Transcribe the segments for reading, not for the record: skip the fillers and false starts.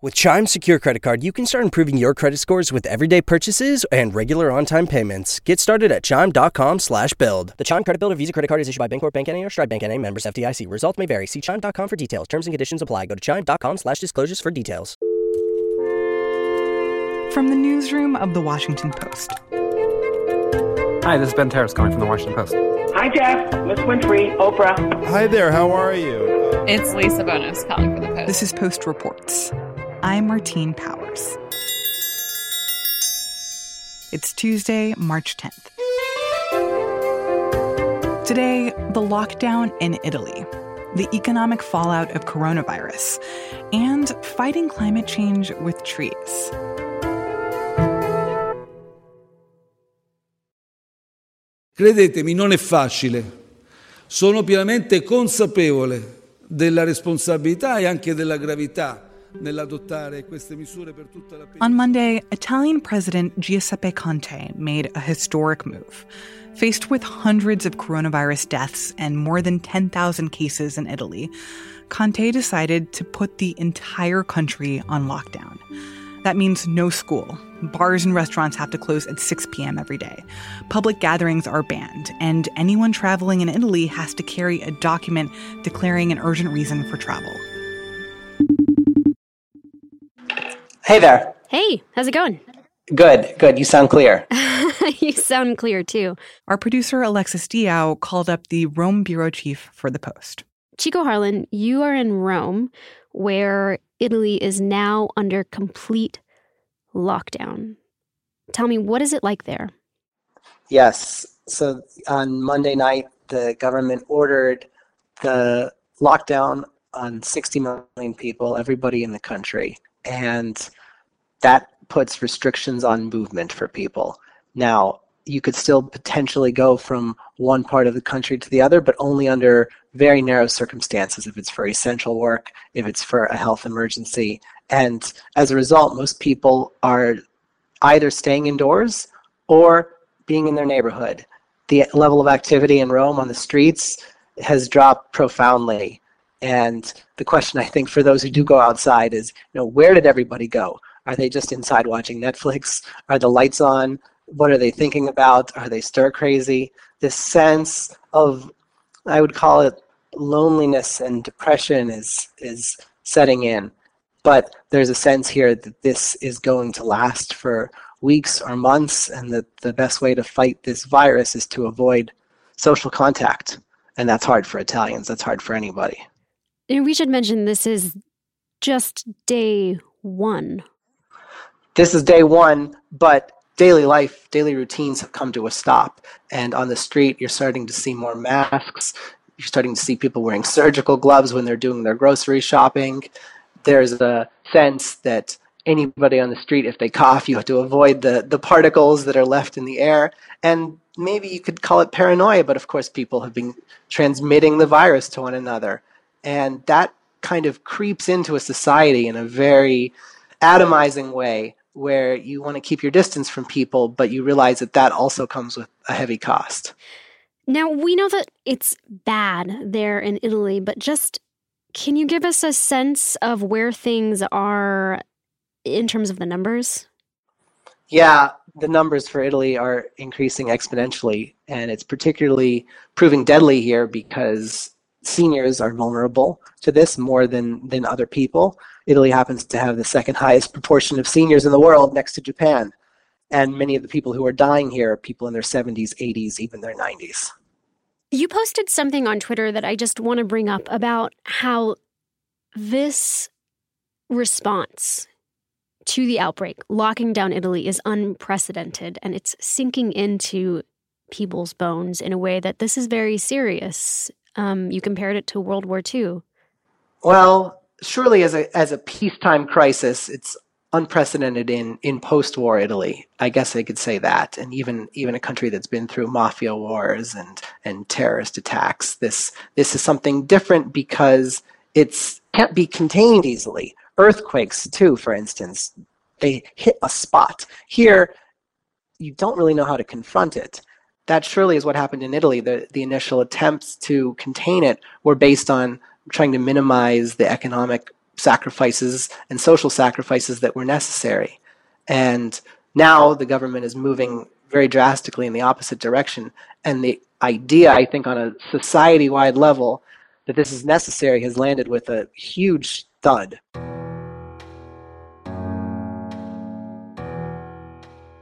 With Chime's secure credit card, you can start improving your credit scores with everyday purchases and regular on-time payments. Get started at chime.com/build. The Chime Credit Builder Visa Credit Card is issued by Bancorp Bank NA or Stride Bank NA, members FDIC. Results may vary. See chime.com for details. Terms and conditions apply. Go to chime.com/disclosures for details. From the newsroom of The Washington Post. Hi, this is Ben Terrace calling from The Washington Post. Hi, Jeff. Miss Winfrey. Oprah. Hi there. How are you? It's Lisa Bonos calling for The Post. This is Post Reports. I'm Martine Powers. It's Tuesday, March 10th. Today, the lockdown in Italy, the economic fallout of coronavirus, and fighting climate change with trees. Credetemi, non è facile. Sono pienamente consapevole della responsabilità e anche della gravità. On Monday, Italian President Giuseppe Conte made a historic move. Faced with hundreds of coronavirus deaths and more than 10,000 cases in Italy, Conte decided to put the entire country on lockdown. That means no school. Bars and restaurants have to close at 6 p.m. every day. Public gatherings are banned, and anyone traveling in Italy has to carry a document declaring an urgent reason for travel. Hey there. Hey, how's it going? Good, good. You sound clear. You sound clear, too. Our producer, Alexis Diao, called up the Rome bureau chief for the Post. Chico Harlan, you are in Rome, where Italy is now under complete lockdown. Tell me, what is it like there? Yes. So on Monday night, the government ordered the lockdown on 60 million people, everybody in the country. And that puts restrictions on movement for people. Now, you could still potentially go from one part of the country to the other, but only under very narrow circumstances, if it's for essential work, if it's for a health emergency. And as a result, most people are either staying indoors or being in their neighborhood. The level of activity in Rome on the streets has dropped profoundly. And the question, I think, for those who do go outside is, where did everybody go? Are they just inside watching Netflix? Are the lights on? What are they thinking about? Are they stir crazy? This sense of, I would call it, loneliness and depression is setting in. But there's a sense here that this is going to last for weeks or months, and that the best way to fight this virus is to avoid social contact. And that's hard for Italians. That's hard for anybody. And we should mention this is just day one. This is day one, but daily life, daily routines have come to a stop. And on the street, you're starting to see more masks. You're starting to see people wearing surgical gloves when they're doing their grocery shopping. There's a sense that anybody on the street, if they cough, you have to avoid the particles that are left in the air. And maybe you could call it paranoia, but of course people have been transmitting the virus to one another. And that kind of creeps into a society in a very atomizing way, where you want to keep your distance from people, but you realize that that also comes with a heavy cost. Now, we know that it's bad there in Italy, but just can you give us a sense of where things are in terms of the numbers? Yeah, the numbers for Italy are increasing exponentially, and it's particularly proving deadly here because seniors are vulnerable to this more than other people. Italy happens to have the second highest proportion of seniors in the world next to Japan. And many of the people who are dying here are people in their 70s, 80s, even their 90s. You posted something on Twitter that I just want to bring up about how this response to the outbreak, locking down Italy, is unprecedented, and it's sinking into people's bones in a way that this is very serious. You compared it to World War II. Well, surely as a peacetime crisis, it's unprecedented in post-war Italy. I guess I could say that. And even a country that's been through mafia wars and terrorist attacks, this is something different because it can't be contained easily. Earthquakes, too, for instance, they hit a spot. Here, you don't really know how to confront it. That surely is what happened in Italy. The initial attempts to contain it were based on trying to minimize the economic sacrifices and social sacrifices that were necessary. And now the government is moving very drastically in the opposite direction. And the idea, I think, on a society-wide level that this is necessary has landed with a huge thud.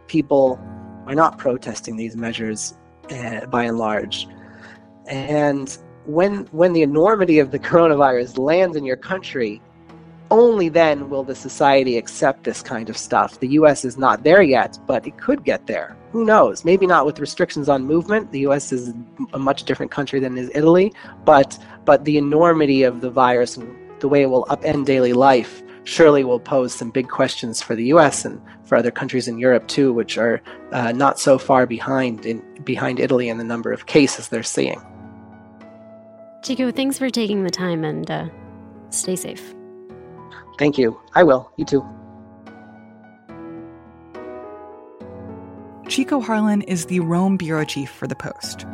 People are not protesting these measures by and large. And when the enormity of the coronavirus lands in your country, only then will the society accept this kind of stuff. The U.S. is not there yet, but it could get there. Who knows? Maybe not with restrictions on movement. The U.S. is a much different country than is Italy, but the enormity of the virus and the way it will upend daily life surely will pose some big questions for the U.S. and for other countries in Europe too, which are not so far behind Italy in the number of cases they're seeing. Chico, thanks for taking the time, and stay safe. Thank you. I will. You too. Chico Harlan is the Rome bureau chief for The Post.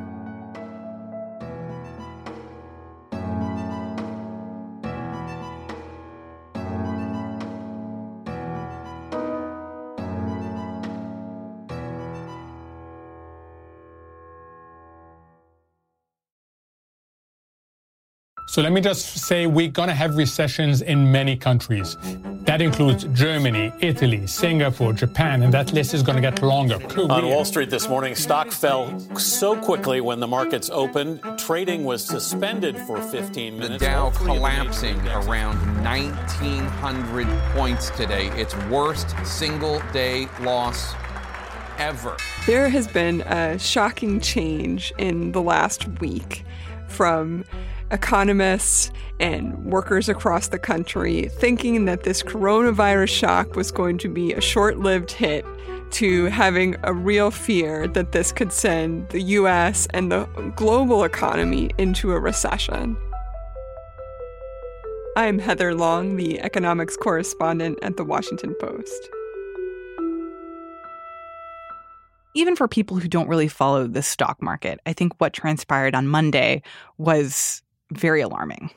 So let me just say we're going to have recessions in many countries. That includes Germany, Italy, Singapore, Japan, and that list is going to get longer. Korea. On Wall Street this morning, stock fell so quickly when the markets opened. Trading was suspended for 15 minutes. The Dow collapsing around 1,900 points today. Its worst single-day loss ever. There has been a shocking change in the last week from economists and workers across the country thinking that this coronavirus shock was going to be a short-lived hit to having a real fear that this could send the U.S. and the global economy into a recession. I'm Heather Long, the economics correspondent at The Washington Post. Even for people who don't really follow the stock market, I think what transpired on Monday was very alarming.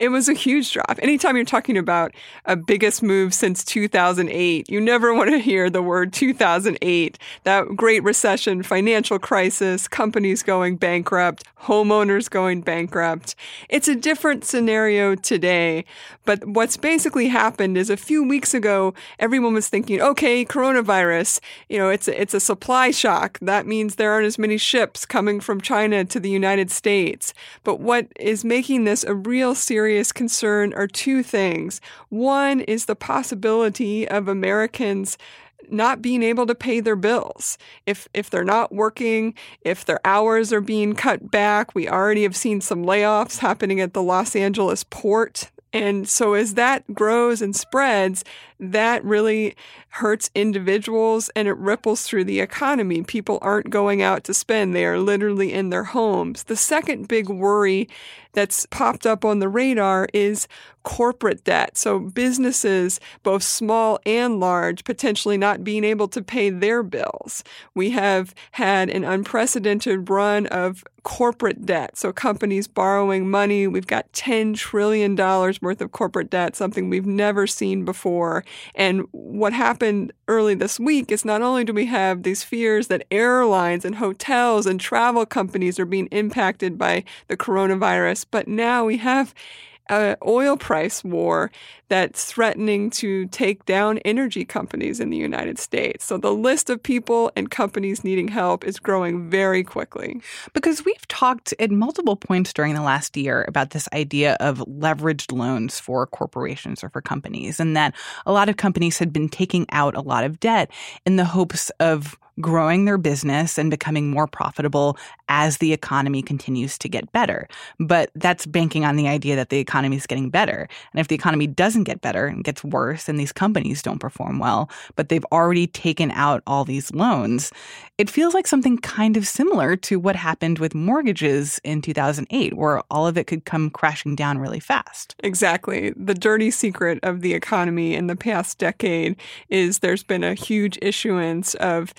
It was a huge drop. Anytime you're talking about a biggest move since 2008, you never want to hear the word 2008. That great recession, financial crisis, companies going bankrupt, homeowners going bankrupt. It's a different scenario today. But what's basically happened is a few weeks ago, everyone was thinking, okay, coronavirus, it's a supply shock. That means there aren't as many ships coming from China to the United States. But what is making this a real serious concern are two things. One is the possibility of Americans not being able to pay their bills. If they're not working, if their hours are being cut back, we already have seen some layoffs happening at the Los Angeles port. And so as that grows and spreads, that really hurts individuals and it ripples through the economy. People aren't going out to spend. They are literally in their homes. The second big worry that's popped up on the radar is corporate debt. So businesses, both small and large, potentially not being able to pay their bills. We have had an unprecedented run of corporate debt. So companies borrowing money. We've got $10 trillion worth of corporate debt, something we've never seen before. And what happened early this week is not only do we have these fears that airlines and hotels and travel companies are being impacted by the coronavirus, but now we have an oil price war that's threatening to take down energy companies in the United States. So the list of people and companies needing help is growing very quickly. Because we've talked at multiple points during the last year about this idea of leveraged loans for corporations or for companies, and that a lot of companies had been taking out a lot of debt in the hopes of growing their business and becoming more profitable as the economy continues to get better. But that's banking on the idea that the economy is getting better. And if the economy doesn't get better and gets worse and these companies don't perform well, but they've already taken out all these loans, it feels like something kind of similar to what happened with mortgages in 2008, where all of it could come crashing down really fast. Exactly. The dirty secret of the economy in the past decade is there's been a huge issuance of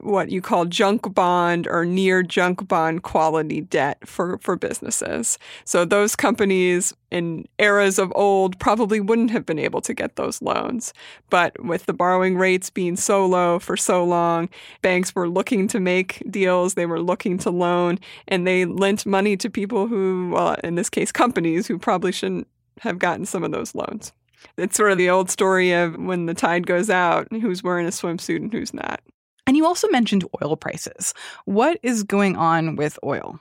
what you call junk bond or near junk bond quality debt for businesses. So those companies in eras of old probably wouldn't have been able to get those loans. But with the borrowing rates being so low for so long, banks were looking to make deals, they were looking to loan, and they lent money to people who, well, in this case, companies who probably shouldn't have gotten some of those loans. It's sort of the old story of when the tide goes out, who's wearing a swimsuit and who's not. And you also mentioned oil prices. What is going on with oil?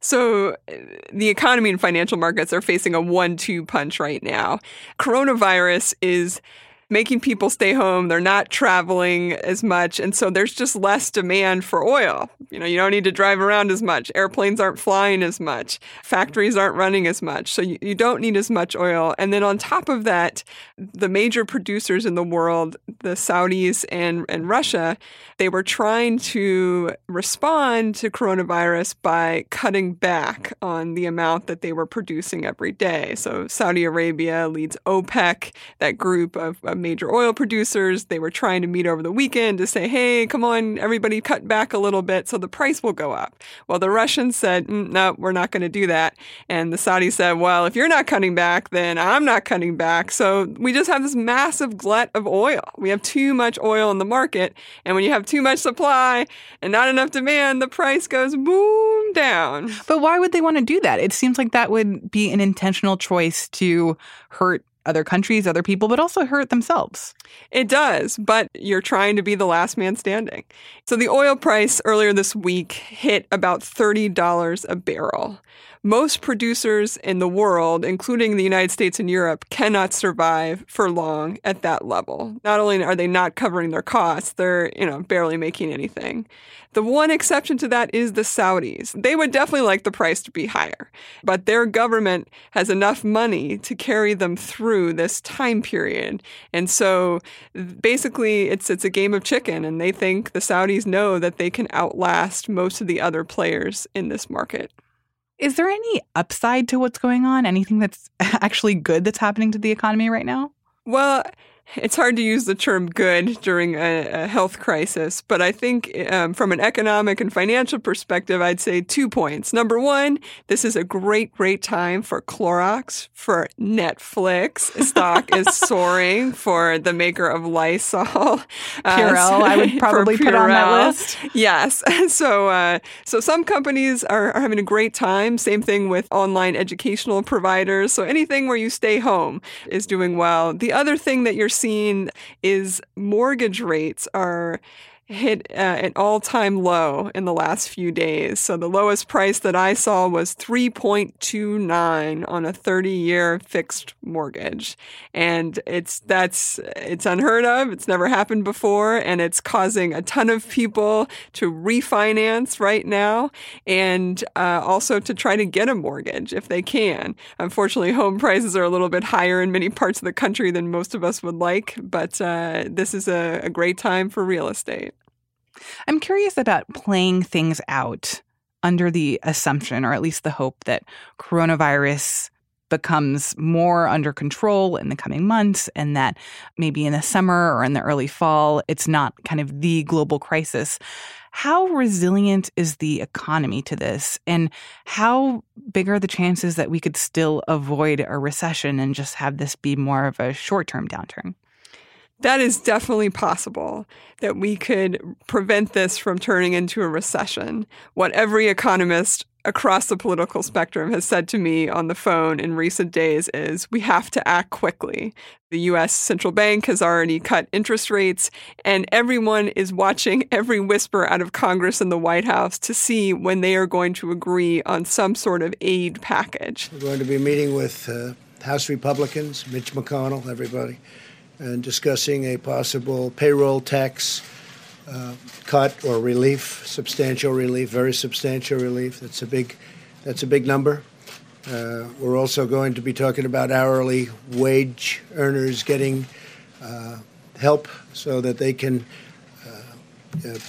So the economy and financial markets are facing a 1-2 punch right now. Coronavirus is making people stay home. They're not traveling as much. And so there's just less demand for oil. You know, you don't need to drive around as much. Airplanes aren't flying as much. Factories aren't running as much. So you don't need as much oil. And then on top of that, the major producers in the world, the Saudis and Russia, they were trying to respond to coronavirus by cutting back on the amount that they were producing every day. So Saudi Arabia leads OPEC, that group of major oil producers. They were trying to meet over the weekend to say, hey, come on, everybody cut back a little bit so the price will go up. Well, the Russians said, no, we're not going to do that. And the Saudis said, well, if you're not cutting back, then I'm not cutting back. So we just have this massive glut of oil. We have too much oil in the market. And when you have too much supply and not enough demand, the price goes boom down. But why would they want to do that? It seems like that would be an intentional choice to hurt other countries, other people, but also hurt themselves. It does, but you're trying to be the last man standing. So the oil price earlier this week hit about $30 a barrel. Most producers in the world, including the United States and Europe, cannot survive for long at that level. Not only are they not covering their costs, they're, barely making anything. The one exception to that is the Saudis. They would definitely like the price to be higher, but their government has enough money to carry them through this time period. And so basically it's a game of chicken, and they think the Saudis know that they can outlast most of the other players in this market. Is there any upside to what's going on? Anything that's actually good that's happening to the economy right now? Well, it's hard to use the term good during a health crisis, but I think from an economic and financial perspective, I'd say 2 points. Number one, this is a great time for Clorox, for Netflix. Stock is soaring for the maker of Lysol. Purell, I would probably put on that list. Yes. So some companies are having a great time. Same thing with online educational providers. So anything where you stay home is doing well. The other thing that you're seeing is mortgage rates are hit an all-time low in the last few days. So the lowest price that I saw was 3.29 on a 30-year fixed mortgage. And it's unheard of. It's never happened before. And it's causing a ton of people to refinance right now and also to try to get a mortgage if they can. Unfortunately, home prices are a little bit higher in many parts of the country than most of us would like. But this is a great time for real estate. I'm curious about playing things out under the assumption, or at least the hope, that coronavirus becomes more under control in the coming months and that maybe in the summer or in the early fall, it's not kind of the global crisis. How resilient is the economy to this? And how big are the chances that we could still avoid a recession and just have this be more of a short-term downturn? That is definitely possible, that we could prevent this from turning into a recession. What every economist across the political spectrum has said to me on the phone in recent days is we have to act quickly. The U.S. central bank has already cut interest rates, and everyone is watching every whisper out of Congress and the White House to see when they are going to agree on some sort of aid package. We're going to be meeting with House Republicans, Mitch McConnell, everybody, and discussing a possible payroll tax cut or relief, substantial relief, very substantial relief. That's a big number. We're also going to be talking about hourly wage earners getting help so that they can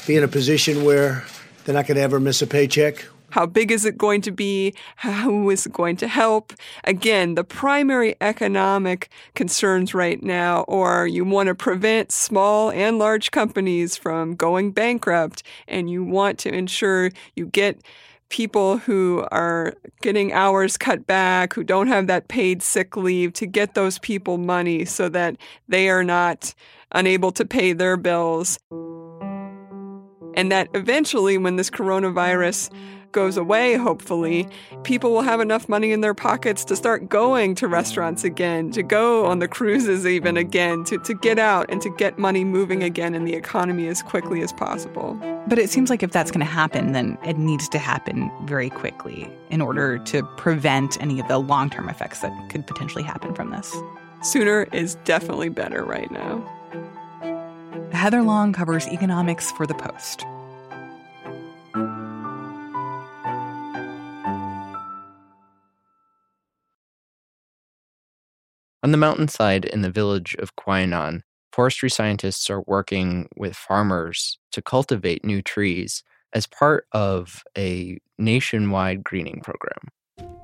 be in a position where they're not going to ever miss a paycheck. How big is it going to be? Who is it going to help? Again, the primary economic concerns right now are you want to prevent small and large companies from going bankrupt, and you want to ensure you get people who are getting hours cut back, who don't have that paid sick leave, to get those people money so that they are not unable to pay their bills. And that eventually, when this coronavirus goes away, hopefully, people will have enough money in their pockets to start going to restaurants again, to go on the cruises even again, to get out and to get money moving again in the economy as quickly as possible. But it seems like if that's going to happen, then it needs to happen very quickly in order to prevent any of the long-term effects that could potentially happen from this. Sooner is definitely better right now. Heather Long covers economics for The Post. On the mountainside in the village of Kauayanan, forestry scientists are working with farmers to cultivate new trees as part of a nationwide greening program.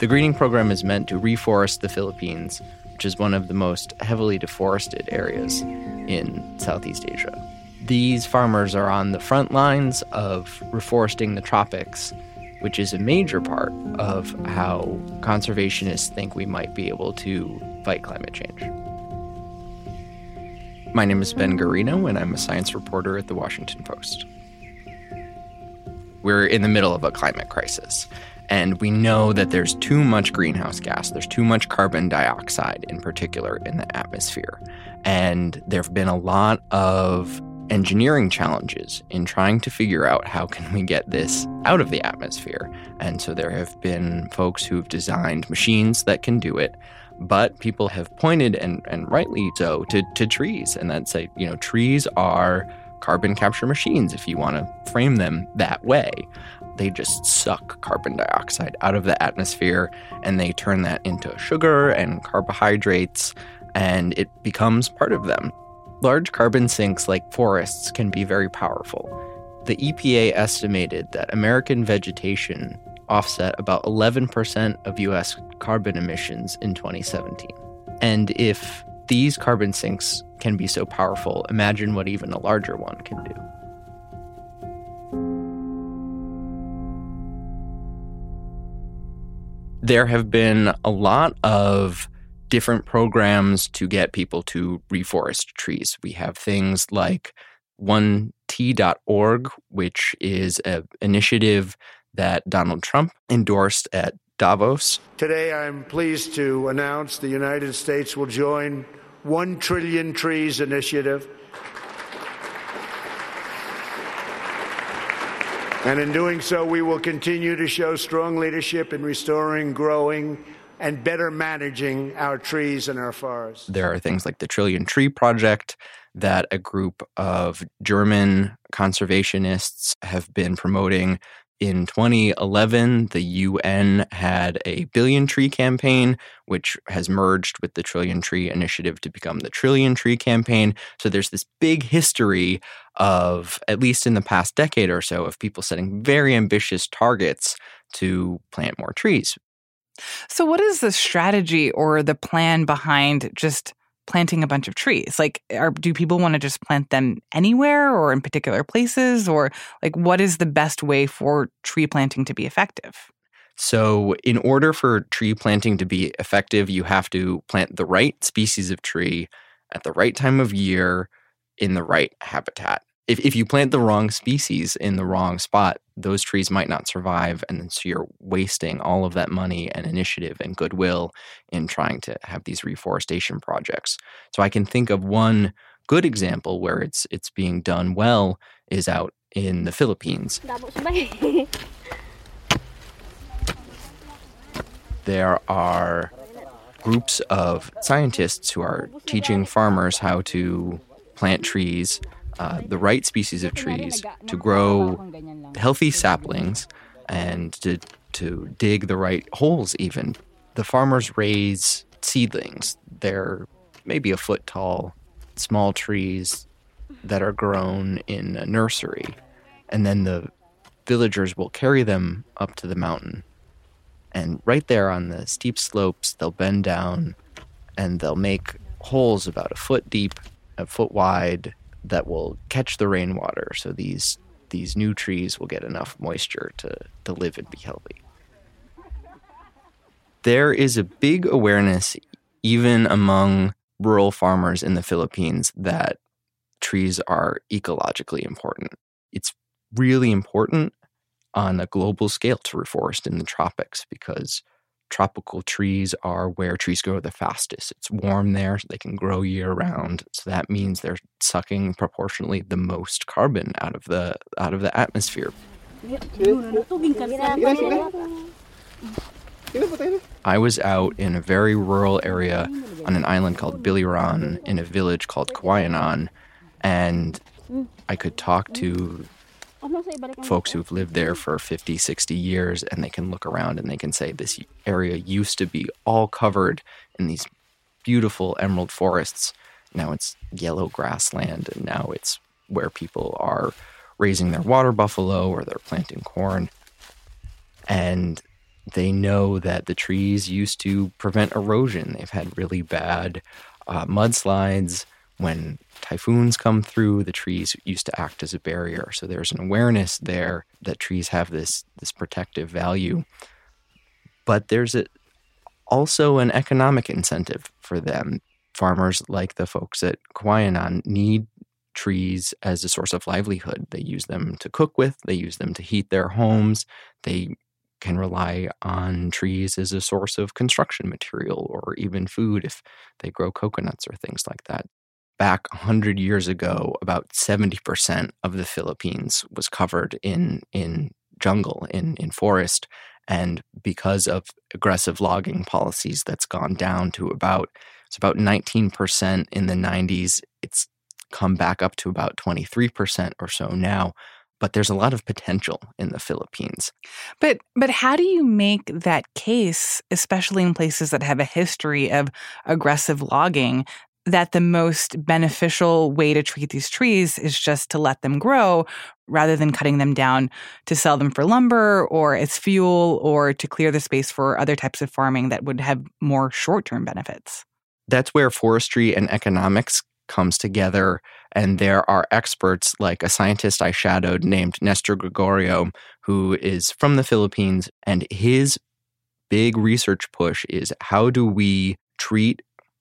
The greening program is meant to reforest the Philippines, which is one of the most heavily deforested areas in Southeast Asia. These farmers are on the front lines of reforesting the tropics, which is a major part of how conservationists think we might be able to fight climate change. My name is Ben Guarino, and I'm a science reporter at The Washington Post. We're in the middle of a climate crisis, and we know that there's too much greenhouse gas, there's too much carbon dioxide in particular in the atmosphere. And there have been a lot of engineering challenges in trying to figure out how can we get this out of the atmosphere. And so there have been folks who've designed machines that can do it, but people have pointed, and rightly so, to trees. And that's a, trees are carbon capture machines, if you want to frame them that way. They just suck carbon dioxide out of the atmosphere, and they turn that into sugar and carbohydrates, and it becomes part of them. Large carbon sinks like forests can be very powerful. The EPA estimated that American vegetation offset about 11% of U.S. carbon emissions in 2017. And if these carbon sinks can be so powerful, imagine what even a larger one can do. There have been a lot of different programs to get people to reforest trees. We have things like OneT.org, which is an initiative that Donald Trump endorsed at Davos. Today, I'm pleased to announce the United States will join 1 Trillion Trees Initiative. And in doing so, we will continue to show strong leadership in restoring, growing, and better managing our trees and our forests. There are things like the Trillion Tree Project that a group of German conservationists have been promoting. In 2011, the UN had a Billion Tree Campaign, which has merged with the Trillion Tree Initiative to become the Trillion Tree Campaign. So there's this big history of, at least in the past decade or so, of people setting very ambitious targets to plant more trees. So what is the strategy or the plan behind just planting a bunch of trees? Like, do people want to just plant them anywhere or in particular places? Or like, what is the best way for tree planting to be effective? So in order for tree planting to be effective, you have to plant the right species of tree at the right time of year in the right habitat. If you plant the wrong species in the wrong spot, those trees might not survive, and so you're wasting all of that money and initiative and goodwill in trying to have these reforestation projects. So I can think of one good example where it's being done well is out in the Philippines. There are groups of scientists who are teaching farmers how to plant trees, the right species of trees, to grow healthy saplings, and to dig the right holes even. The farmers raise seedlings. They're maybe a foot tall, small trees that are grown in a nursery. and then the villagers will carry them up to the mountain. And right there on the steep slopes, they'll bend down and they'll make holes about a foot deep, a foot wide, that will catch the rainwater. So these new trees will get enough moisture to live and be healthy. There is a big awareness, even among rural farmers in the Philippines, that trees are ecologically important. It's really important on a global scale to reforest in the tropics because tropical trees are where trees grow the fastest. It's warm there, so they can grow year-round. So that means they're sucking proportionately the most carbon out of the atmosphere. I was out in a very rural area on an island called Biliran in a village called Kauayanan, and I could talk to folks who've lived there for 50, 60 years, and they can look around and they can say this area used to be all covered in these beautiful emerald forests. Now it's yellow grassland, and now it's where people are raising their water buffalo or they're planting corn. And they know that the trees used to prevent erosion. They've had really bad mudslides. When typhoons come through, the trees used to act as a barrier. So there's an awareness there that trees have this protective value. But there's also an economic incentive for them. Farmers like the folks at Kauayanan need trees as a source of livelihood. They use them to cook with. They use them to heat their homes. They can rely on trees as a source of construction material or even food if they grow coconuts or things like that. Back 100 years ago, about 70% of the Philippines was covered in jungle, in forest. And because of aggressive logging policies, that's gone down to about 19% in the 90s. It's come back up to about 23% or so now. But there's a lot of potential in the Philippines. But how do you make that case, especially in places that have a history of aggressive logging, that the most beneficial way to treat these trees is just to let them grow rather than cutting them down to sell them for lumber or as fuel or to clear the space for other types of farming that would have more short-term benefits? That's where forestry and economics comes together. And there are experts like a scientist I shadowed named Nestor Gregorio, who is from the Philippines. And his big research push is how do we treat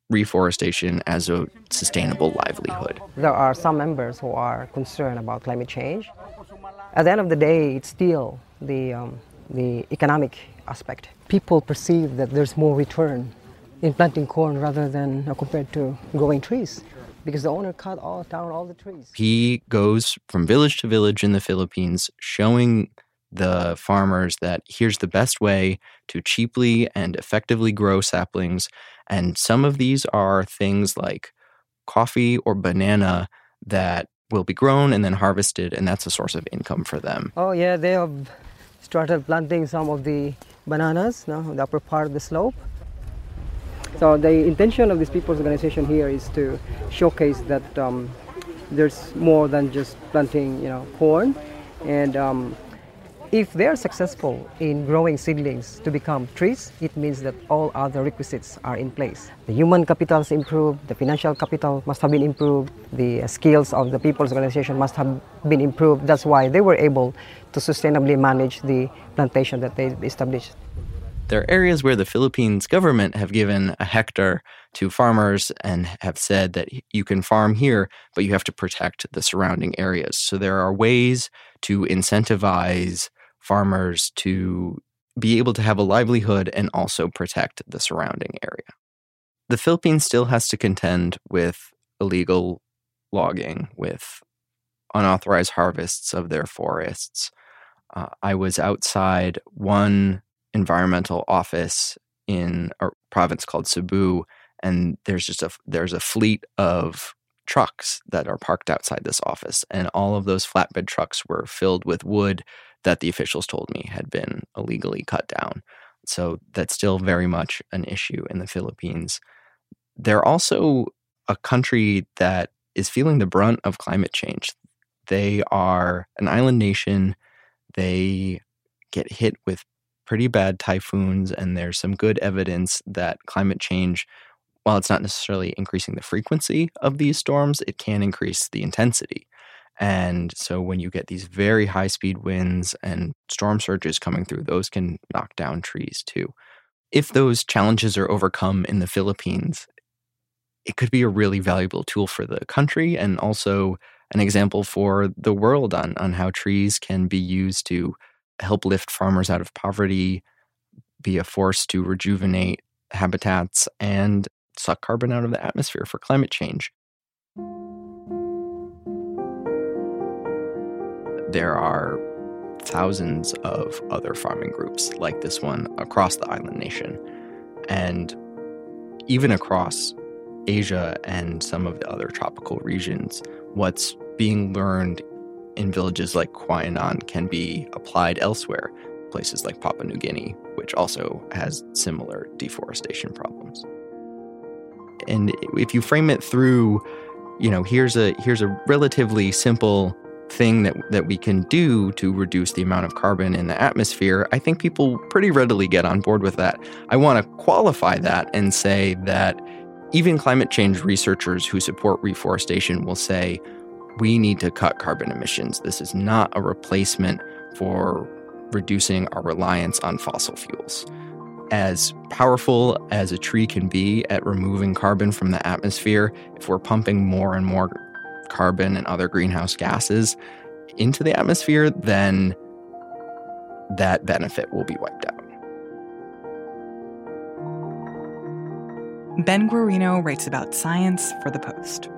reforestation as a sustainable livelihood. There are some members who are concerned about climate change. At the end of the day, it's still the economic aspect. People perceive that there's more return in planting corn rather than compared to growing trees, because the owner cut down all the trees. He goes from village to village in the Philippines showing the farmers that here's the best way to cheaply and effectively grow saplings. And some of these are things like coffee or banana that will be grown and then harvested, and that's a source of income for them. Oh, yeah, they have started planting some of the bananas, the upper part of the slope. So the intention of this people's organization here is to showcase that there's more than just planting, corn. And if they are successful in growing seedlings to become trees, it means that all other requisites are in place. The human capital is improved, the financial capital must have been improved, the skills of the people's organization must have been improved. That's why they were able to sustainably manage the plantation that they established. There are areas where the Philippines government have given a hectare to farmers and have said that you can farm here, but you have to protect the surrounding areas. So there are ways to incentivize farmers to be able to have a livelihood and also protect the surrounding area. The Philippines still has to contend with illegal logging, with unauthorized harvests of their forests. I was outside one environmental office in a province called Cebu, and there's a fleet of trucks that are parked outside this office, and all of those flatbed trucks were filled with wood that the officials told me had been illegally cut down. So that's still very much an issue in the Philippines. They're also a country that is feeling the brunt of climate change. They are an island nation. They get hit with pretty bad typhoons, and there's some good evidence that climate change, while it's not necessarily increasing the frequency of these storms, it can increase the intensity. And so when you get these very high-speed winds and storm surges coming through, those can knock down trees too. If those challenges are overcome in the Philippines, it could be a really valuable tool for the country and also an example for the world on how trees can be used to help lift farmers out of poverty, be a force to rejuvenate habitats, and suck carbon out of the atmosphere for climate change. There are thousands of other farming groups like this one across the island nation, and even across Asia and some of the other tropical regions. What's being learned in villages like Kauayanan can be applied elsewhere, places like Papua New Guinea, which also has similar deforestation problems. And if you frame it through, you know, here's a relatively simple thing that we can do to reduce the amount of carbon in the atmosphere, I think people pretty readily get on board with that. I want to qualify that and say that even climate change researchers who support reforestation will say, we need to cut carbon emissions. This is not a replacement for reducing our reliance on fossil fuels. As powerful as a tree can be at removing carbon from the atmosphere, if we're pumping more and more carbon and other greenhouse gases into the atmosphere, then that benefit will be wiped out. Ben Guarino writes about science for The Post.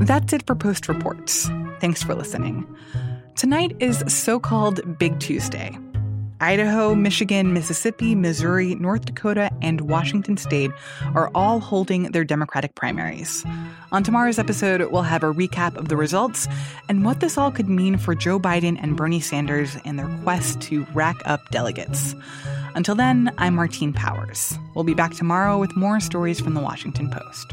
That's it for Post Reports. Thanks for listening. Tonight is so-called Big Tuesday. Idaho, Michigan, Mississippi, Missouri, North Dakota, and Washington State are all holding their Democratic primaries. On tomorrow's episode, we'll have a recap of the results and what this all could mean for Joe Biden and Bernie Sanders in their quest to rack up delegates. Until then, I'm Martine Powers. We'll be back tomorrow with more stories from The Washington Post.